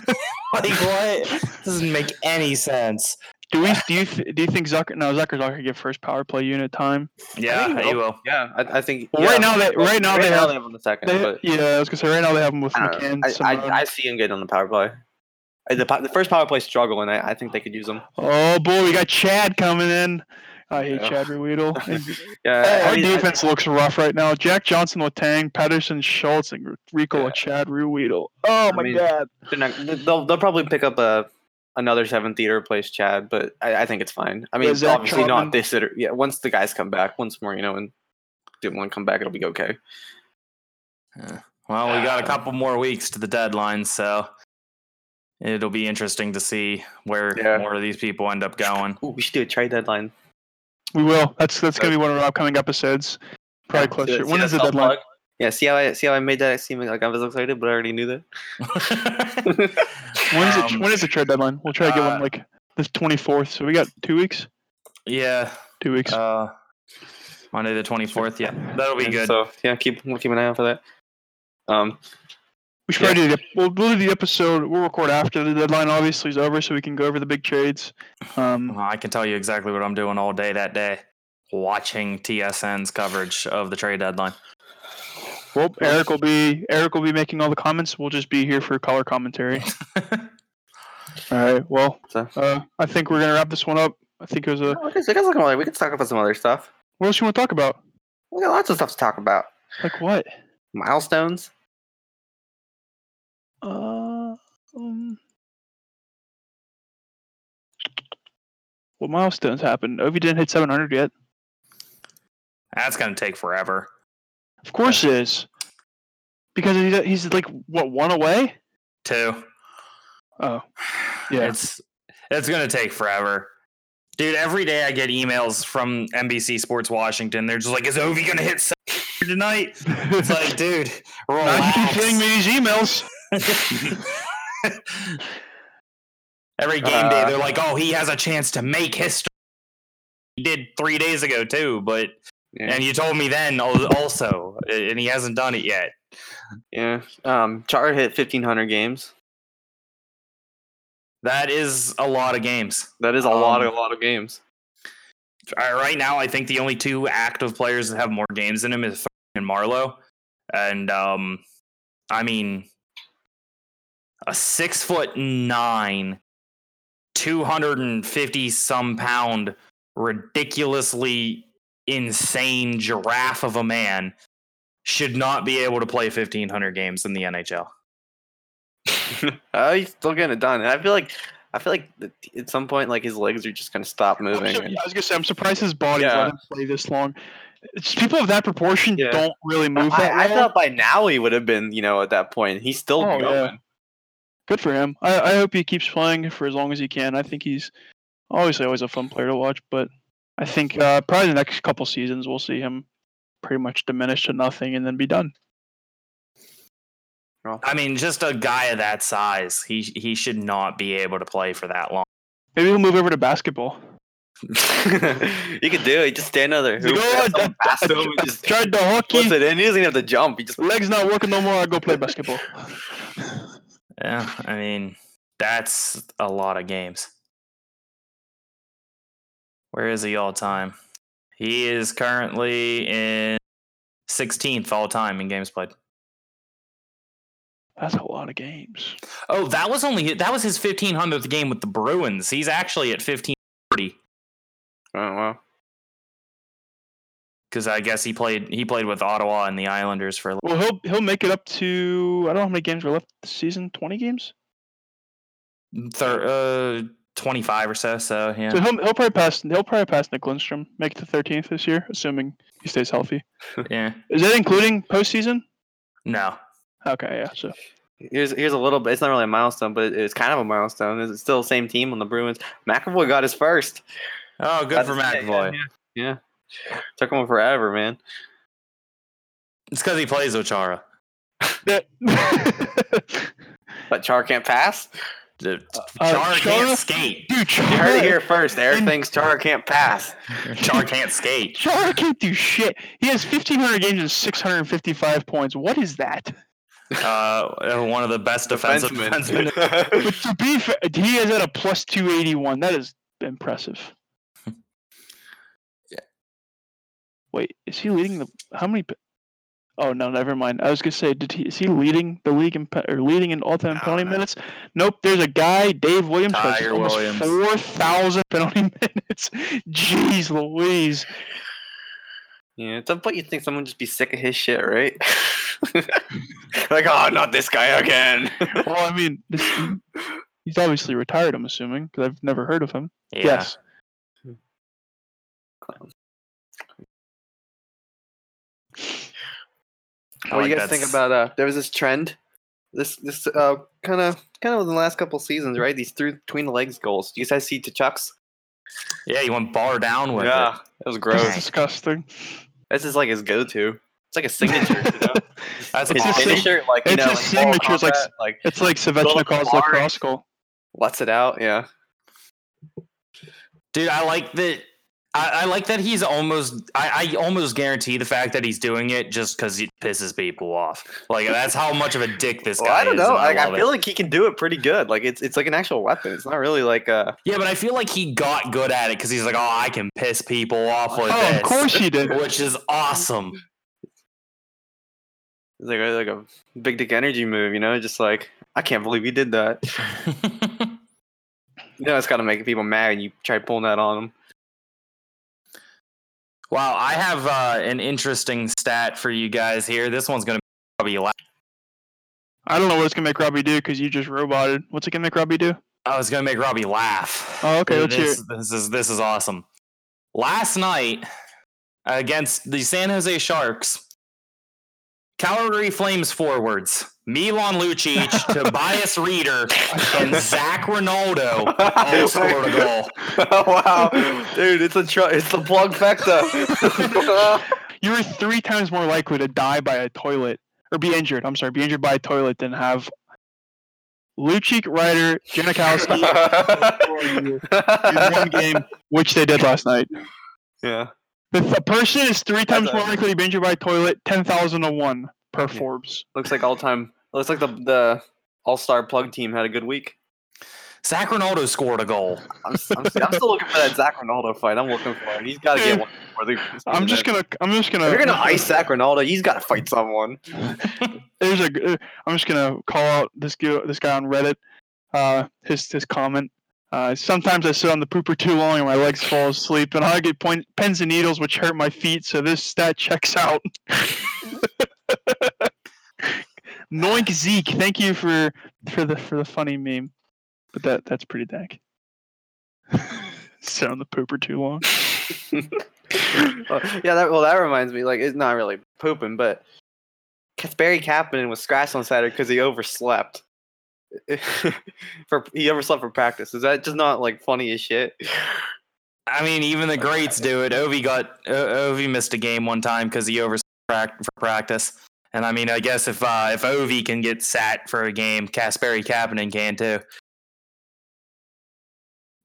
what? Doesn't make any sense. Do you think Zucker? No, Zucker's not gonna get first power play unit time. Yeah, he will. Yeah, I think. Well, yeah. Right now they have him on the second. I was gonna say right now they have him with McCann. I see him getting on the power play. The first power play struggle, and I think they could use him. Oh boy, we got Chad coming in. I hate Chad Riedel. Our defense looks rough right now. Jack Johnson, Letang, Pettersson, Schultz, and Rico with Chad Riedel. Oh my God! They'll probably pick up another seventh to replace Chad, but I think it's fine. I mean, obviously not this. Yeah, once the guys come back, once Marino and Dumoulin come back, it'll be okay. Well, we got a couple more weeks to the deadline, so. It'll be interesting to see where more of these people end up going. Ooh, we should do a trade deadline. We will. That's gonna be one of our upcoming episodes. Probably closer. When is the deadline? Yeah, see how I made that seem like I was excited, but I already knew that. When is the trade deadline? We'll try to get one like the 24th. So we got 2 weeks. Yeah, 2 weeks. Monday the 24th. Yeah, that'll be good. So yeah, we'll keep an eye out for that. We should probably do we'll do the episode. We'll record after the deadline obviously is over so we can go over the big trades. I can tell you exactly what I'm doing all day that day. Watching TSN's coverage of the trade deadline. Well, Eric will be making all the comments. We'll just be here for color commentary. All right. Well, I think we're going to wrap this one up. I think it was we can talk about some other stuff. What else you want to talk about? We got lots of stuff to talk about. Like what? Milestones. What milestones happened? Ovi didn't hit 700 yet. That's gonna take forever. Of course it is, because he's like what, one away? Two. Oh, Yeah. It's going to take forever. Dude, every day I get emails from NBC Sports Washington. They're just like, is Ovi going to hit tonight? It's like, dude, relax. I keep getting these emails. Every game day, they're like, oh, he has a chance to make history. He did 3 days ago, too, but... Yeah. And you told me then also, and he hasn't done it yet. Yeah. Chara hit 1,500 games. That is a lot of games. That is a lot of games. Right now, I think the only two active players that have more games than him is and Marlowe. And, I mean, a 6'9", 250-some pound, ridiculously... insane giraffe of a man should not be able to play 1,500 games in the NHL. He's still getting it done. And I feel like at some point, like, his legs are just going to stop moving. I was going to say, I'm surprised his body let him play this long. It's people of that proportion don't really move that way. I thought by now he would have been, you know, at that point. He's still going. Yeah. Good for him. I hope he keeps playing for as long as he can. I think he's obviously always a fun player to watch, but I think probably the next couple seasons we'll see him pretty much diminish to nothing and then be done. I mean, just a guy of that size, he should not be able to play for that long. Maybe he'll move over to basketball. You could do it. Just stand out there. Tried the hockey. He doesn't even have to jump. He just legs not working no more. I go play basketball. Yeah, I mean, that's a lot of games. Where is he all time? He is currently in 16th all time in games played. That's a lot of games. Oh, that was his 1,500th game with the Bruins. He's actually at 1,540. Oh wow! Because I guess he played with Ottawa and the Islanders for a little. Well, he'll make it up to, I don't know how many games were left this season. 20 games. 25 or so. So yeah. So he'll probably pass Nick Lindstrom, make it to 13th this year, assuming he stays healthy. Yeah. Is that including postseason? No. Okay. Yeah. So here's a little bit. It's not really a milestone, but it's kind of a milestone. It's still the same team on the Bruins. McAvoy got his first. Oh, good for McAvoy. Yeah. Took him forever, man. It's because he plays O'Chara. But Chara can't pass. Chara can't skate. Dude, you heard it here first. Eric thinks Chara can't pass. Chara can't skate. Chara can't do shit. He has 1,500 games and 655 points. What is that? One of the best defensive defensemen. But to be fair, he is at a plus 281. That is impressive. Yeah. Wait, is he leading the? How many? Oh no, never mind. I was gonna say, is he leading the league in all-time penalty minutes? Nope. There's a guy, Dave Williams, has almost 4,000 penalty minutes. Jeez, Louise. Yeah, at some point you think someone would just be sick of his shit, right? Like, oh, not this guy again. Well, I mean, he's obviously retired. I'm assuming because I've never heard of him. Yeah. Yes. What do you guys think about? There was this trend, this kind of in the last couple seasons, right? These through between the legs goals. Do you guys see Tkachuk's? Yeah, he went bar down with it. Yeah, that was gross. That's disgusting. This is like his go-to. It's like a signature. You know? That's his signature. Like you it's know, his like signature. Like it's like Svechnikov's lacrosse goal. Lets it out. Yeah. Dude, I like that. I like that he's almost. I almost guarantee the fact that he's doing it just because it pisses people off. Like that's how much of a dick this guy is. I don't know. Like, I feel like he can do it pretty good. Like it's like an actual weapon. It's not really like a. Yeah, but I feel like he got good at it because he's like, oh, I can piss people off with this. Oh, of course he did, which is awesome. It's like a big dick energy move, you know? Just like I can't believe he did that. You know, it's got to make people mad, and you try pulling that on them. Wow, I have an interesting stat for you guys here. This one's going to make Robbie laugh. I don't know what it's going to make Robbie do because you just roboted. What's it going to make Robbie do? Oh, it's going to make Robbie laugh. Oh, okay, let's hear it. This is awesome. Last night, against the San Jose Sharks, Calgary Flames forwards, Milan Lucic, Tobias Reeder, and Zach Rinaldo all scored a goal. Oh, wow. Dude, it's the plug factor. You're 3 times more likely to die by a toilet, or be injured by a toilet than have Lucic, Ryder, Janikowski in one game, which they did last night. Yeah. If a person is 3 times more likely to be injured by a toilet, 10,000 to 1 per Forbes. Looks like all-time. Looks like the all-star plug team had a good week. Zach Rinaldo scored a goal. I'm still looking for that Zach Rinaldo fight. I'm looking for it. He's got to get one. I'm just gonna. If you're gonna ice Zach Rinaldo, he's got to fight someone. I'm just gonna call out this guy on Reddit. His comment. Sometimes I sit on the pooper too long and my legs fall asleep, and I get pins and needles which hurt my feet. So this stat checks out. Noink Zeke, thank you for the funny meme, but that's pretty dank. Sit on the pooper too long. That reminds me. Like, it's not really pooping, but Barry Kapanen was scratched on Saturday because he overslept. He overslept for practice. Is that just not like funny as shit? I mean, even the greats do it. Ovi missed a game one time because he overslept for practice. And I mean, I guess if Ovi can get sat for a game, Kasperi Kapanen can too.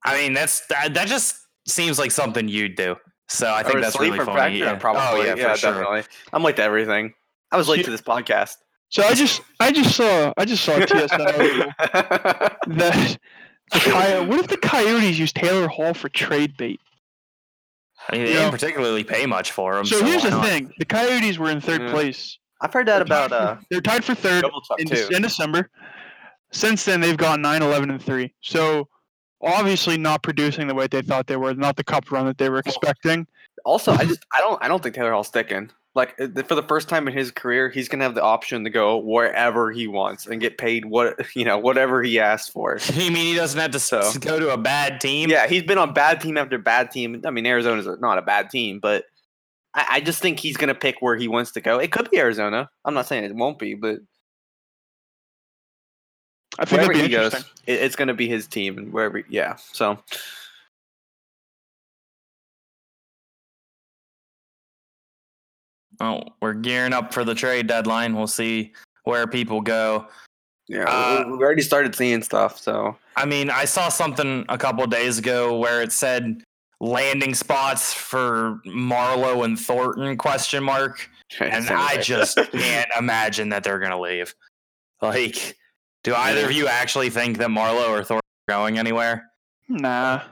I mean, that just seems like something you'd do. So I think that's really funny. Practice, yeah. Probably. Oh, yeah, sure. Definitely. I'm late to everything. I was late to this podcast. So I just saw TSN that what if the Coyotes use Taylor Hall for trade bait? I mean, they didn't particularly pay much for him. So here's the thing: the Coyotes were in third place. I've heard that they're tied for third in December. Since then, they've gone 9-11-3. So obviously, not producing the way they thought they were, not the cup run that they were expecting. Also, I don't think Taylor Hall's sticking. Like, for the first time in his career, he's going to have the option to go wherever he wants and get paid whatever he asked for. You mean he doesn't have to go to a bad team? Yeah, he's been on bad team after bad team. I mean, Arizona's not a bad team, but I just think he's going to pick where he wants to go. It could be Arizona. I'm not saying it won't be, but I think wherever he goes, it's going to be his team. And wherever, yeah, so... Oh, we're gearing up for the trade deadline. We'll see where people go. Yeah, we already started seeing stuff. So, I mean, I saw something a couple of days ago where it said landing spots for Marlowe and Thornton ? And I just can't imagine that they're gonna leave. Like, do either of you actually think that Marlowe or Thornton are going anywhere? Nah.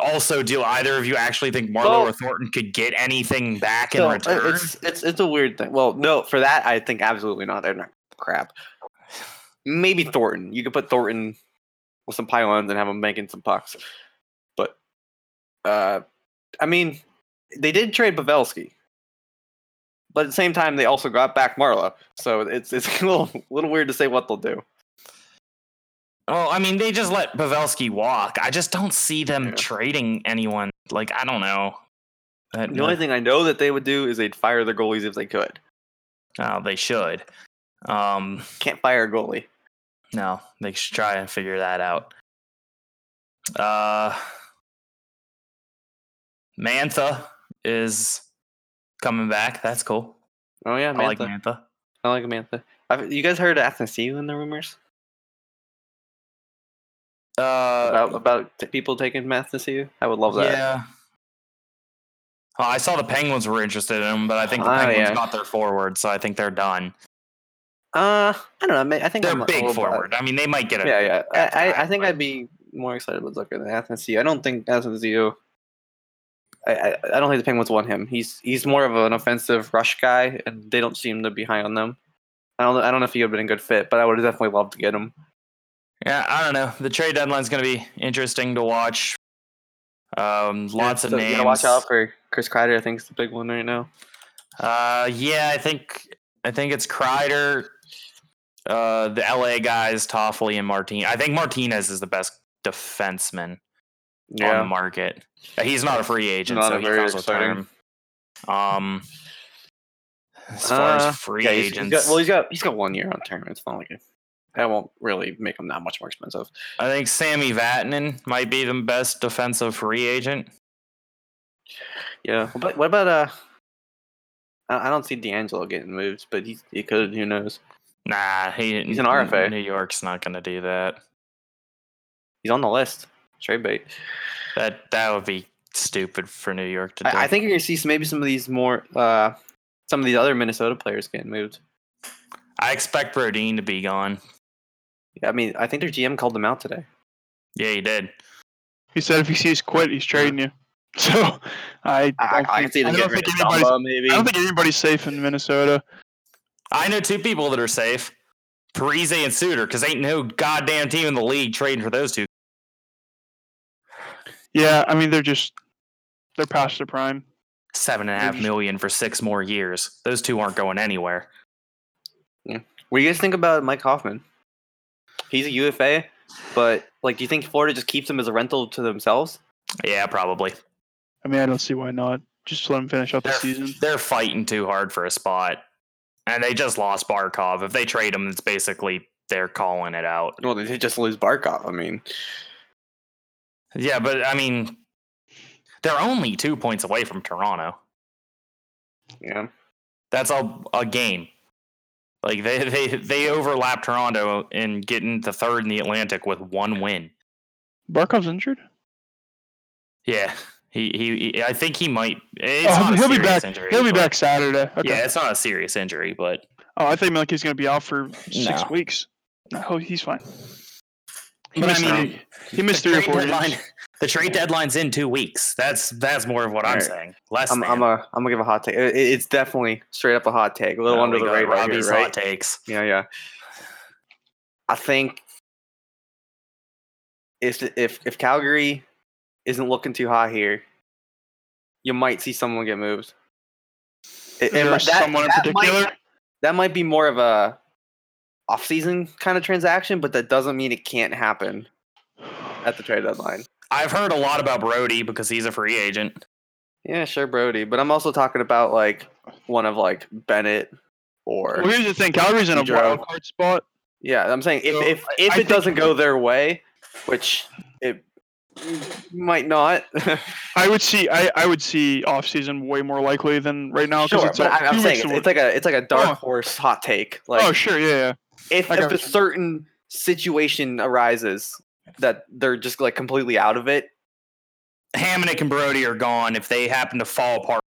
Also, do either of you actually think Marlowe or Thornton could get anything back in return? It's a weird thing. Well, no, for that, I think absolutely not. They're not crap. Maybe Thornton. You could put Thornton with some pylons and have him making some pucks. But, I mean, they did trade Pavelski. But at the same time, they also got back Marlowe. So it's a little weird to say what they'll do. Well, I mean, they just let Pavelski walk. I just don't see them trading anyone. Like, I don't know. The only thing I know that they would do is they'd fire their goalies if they could. Oh, they should. Can't fire a goalie. No, they should try and figure that out. Mantha is coming back. That's cool. Oh, yeah, Mantha. I like Mantha. You guys heard Athanasiu in the rumors? About people taking Athanasiu? I would love that. Yeah. Oh, I saw the Penguins were interested in him, but I think the Penguins got their forward, so I think they're done. I don't know. I think they're big forward. I mean, they might get it. Yeah. I think I'd be more excited about Zucker than Athanasiu. I don't think Athanasiu. I don't think the Penguins want him. He's more of an offensive rush guy, and they don't seem to be high on them. I don't know if he would have been a good fit, but I would have definitely loved to get him. Yeah, I don't know. The trade deadline's going to be interesting to watch. Lots of names. You got to watch out for Chris Kreider. I think it's the big one right now. I think it's Kreider, the LA guys, Toffoli, and Martinez. I think Martinez is the best defenseman on the market. He's not a free agent, so he's also a term. As far as free agents, he's got 1 year on term. It's not like that won't really make him that much more expensive. I think Sami Vatanen might be the best defensive free agent. Yeah, but what about I don't see D'Angelo getting moved, but he could. Who knows? Nah, he's an RFA. New York's not going to do that. He's on the list. Trade bait. That would be stupid for New York to do. I think you're going to see maybe some of these more some of these other Minnesota players getting moved. I expect Brodin to be gone. Yeah, I mean, I think their GM called them out today. Yeah, he did. He said if he sees quit, he's trading you. So I don't think anybody's safe in Minnesota. I know two people that are safe, Parise and Suter, because ain't no goddamn team in the league trading for those two. Yeah, I mean, they're past their prime. $7.5 million for 6 more years. Those two aren't going anywhere. Yeah. What do you guys think about Mike Hoffman? He's a UFA, but do you think Florida just keeps him as a rental to themselves? Yeah, probably. I mean, I don't see why not. Just let him finish up the season. They're fighting too hard for a spot. And they just lost Barkov. If they trade him, it's basically they're calling it out. Well, they just lose Barkov. I mean, yeah, but I mean, they're only 2 points away from Toronto. Yeah, that's a game. Like they overlap Toronto in getting the third in the Atlantic with 1 win. Barkov's injured. Yeah. I think he might. He'll be back Saturday. Okay. Yeah, it's not a serious injury, but. Oh, I think Melky's going to be out for 6 weeks. No, he's fine. He missed 3 or 4 games. The trade deadline's in 2 weeks. That's more of what I'm saying. I'm gonna give a hot take. It's definitely straight up a hot take. A little under the radar. Robbie's hot takes. Yeah. I think if Calgary isn't looking too hot here, you might see someone get moved. Someone in particular? That might be more of a off-season kind of transaction, but that doesn't mean it can't happen at the trade deadline. I've heard a lot about Brody because he's a free agent. Yeah, sure, Brody. But I'm also talking about one of Bennett or... Well, here's the thing. Calgary's in a wild card spot. Yeah, I'm saying if it doesn't go their way, which it... might not. I would see off season way more likely than right now. Sure, but I'm saying it's like a dark horse hot take. Sure, yeah. If a certain situation arises that they're just completely out of it, Hamonic and Brody are gone. If they happen to fall apart,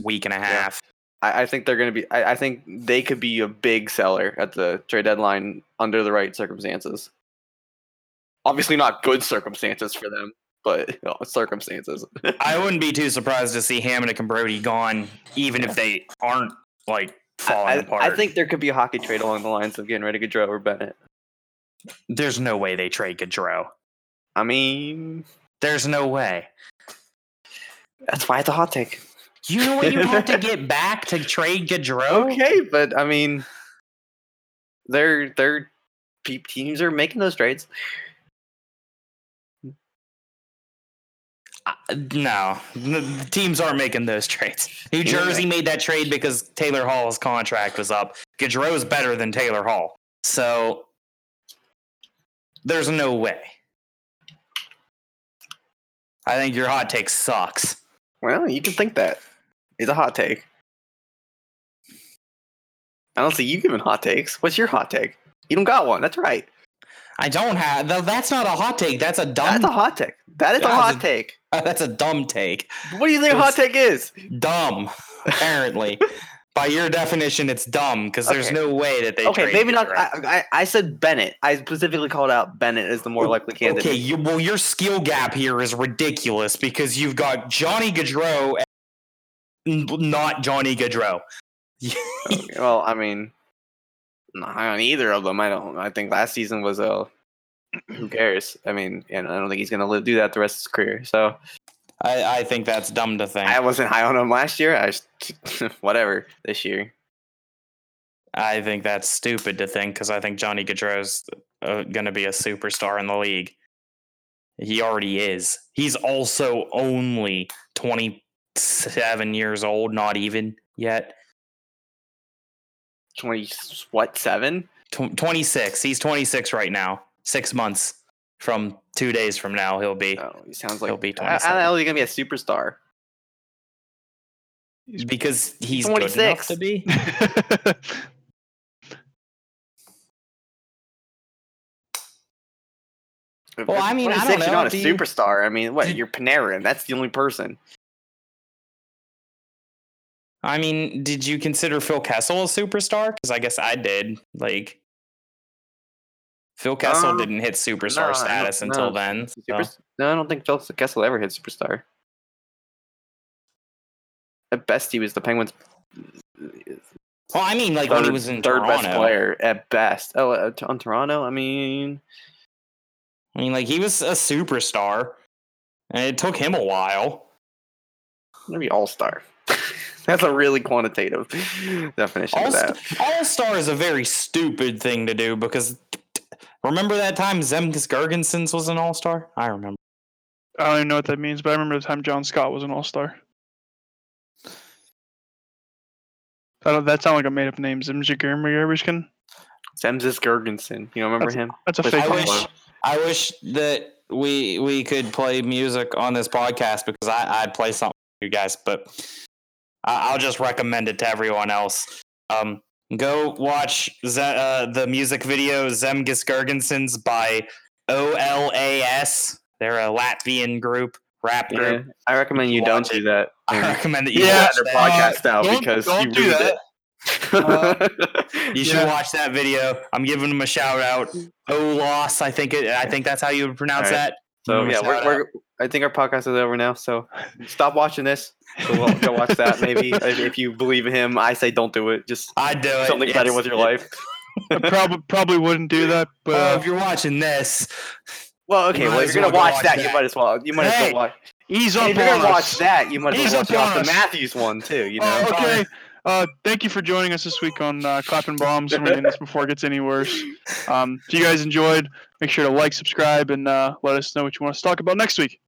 a week and a half, yeah. I think they're going to be. I think they could be a big seller at the trade deadline under the right circumstances. Obviously not good circumstances for them, but circumstances. I wouldn't be too surprised to see Hamonic and Brody gone, even if they aren't falling apart. I think there could be a hockey trade along the lines of getting rid of Gaudreau or Bennett. There's no way they trade Gaudreau. I mean... There's no way. That's why it's a hot take. You know what you have to get back to trade Gaudreau? Okay, but I mean... Their teams are making those trades. No, the teams aren't making those trades. New Jersey made that trade because Taylor Hall's contract was up. Gaudreau's better than Taylor Hall. So there's no way. I think your hot take sucks. Well, you can think that. It's a hot take. I don't see you giving hot takes. What's your hot take? You don't got one. That's right. I don't have. That's not a hot take. That's a hot take. That is a hot take. That's a dumb take. What do you think a hot take is? Dumb, apparently. By your definition, it's dumb because there's no way that they. Okay, maybe not. I said Bennett. I specifically called out Bennett as the more likely candidate. Okay, your skill gap here is ridiculous because you've got Johnny Gaudreau, and not Johnny Gaudreau. Okay, well, I mean. Not on either of them. I think last season was a who cares. I mean, and I don't think he's going to do that the rest of his career. So I think that's dumb to think. I wasn't high on him last year. Whatever this year. I think that's stupid to think because I think Johnny Gaudreau's going to be a superstar in the league. He already is. He's also only 27 years old, not even yet. 26. He's 26 right now. 6 months from 2 days from now, he'll be. Oh, he sounds like he'll be 27. How the hell is he gonna be a superstar? Because he's 26 good enough to be. Well, I mean, I don't know. You're not a superstar. I mean, what? You're Panarin. That's the only person. I mean, did you consider Phil Kessel a superstar? Because I guess I did. Like, Phil Kessel didn't hit superstar status until then. So. No, I don't think Phil Kessel ever hit superstar. At best, he was the Penguins. Well, I mean, like when he was in third Toronto. Best player at best. Oh, on Toronto, I mean, like he was a superstar, and it took him a while. Maybe all-star. That's a really quantitative definition of that. All-star is a very stupid thing to do because remember that time Zemgus Girgensons was an all-star? I remember. I don't even know what that means, but I remember the time John Scott was an all-star. That sounds like a made-up name. Zemgus Girgensons. Zemgus Girgensons. You don't remember him? That's a fake one. I wish that we could play music on this podcast because I'd play something for you guys, but I'll just recommend it to everyone else. Go watch the music video Zemgus Girgensons by OLAS. They're a Latvian group. Rap group. Yeah, I recommend you don't do that. I recommend that you watch their podcast now because you do that. You should watch that video. I'm giving them a shout out. Olas, I think that's how you would pronounce that. So I think our podcast is over now. So stop watching this. So we'll go watch that. Maybe if you believe in him, I say don't do it. Just I do it. Something better with your life. I probably wouldn't do that. But if you're watching this. Well, okay. Well, if you're gonna watch that, you might as well. You might as well watch. He's on. If you're gonna watch that, you might as well watch the Matthews one too. You know. Okay. Thank you for joining us this week on Clapping Bombs and reading this before it gets any worse. If you guys enjoyed, make sure to like, subscribe, and let us know what you want us to talk about next week.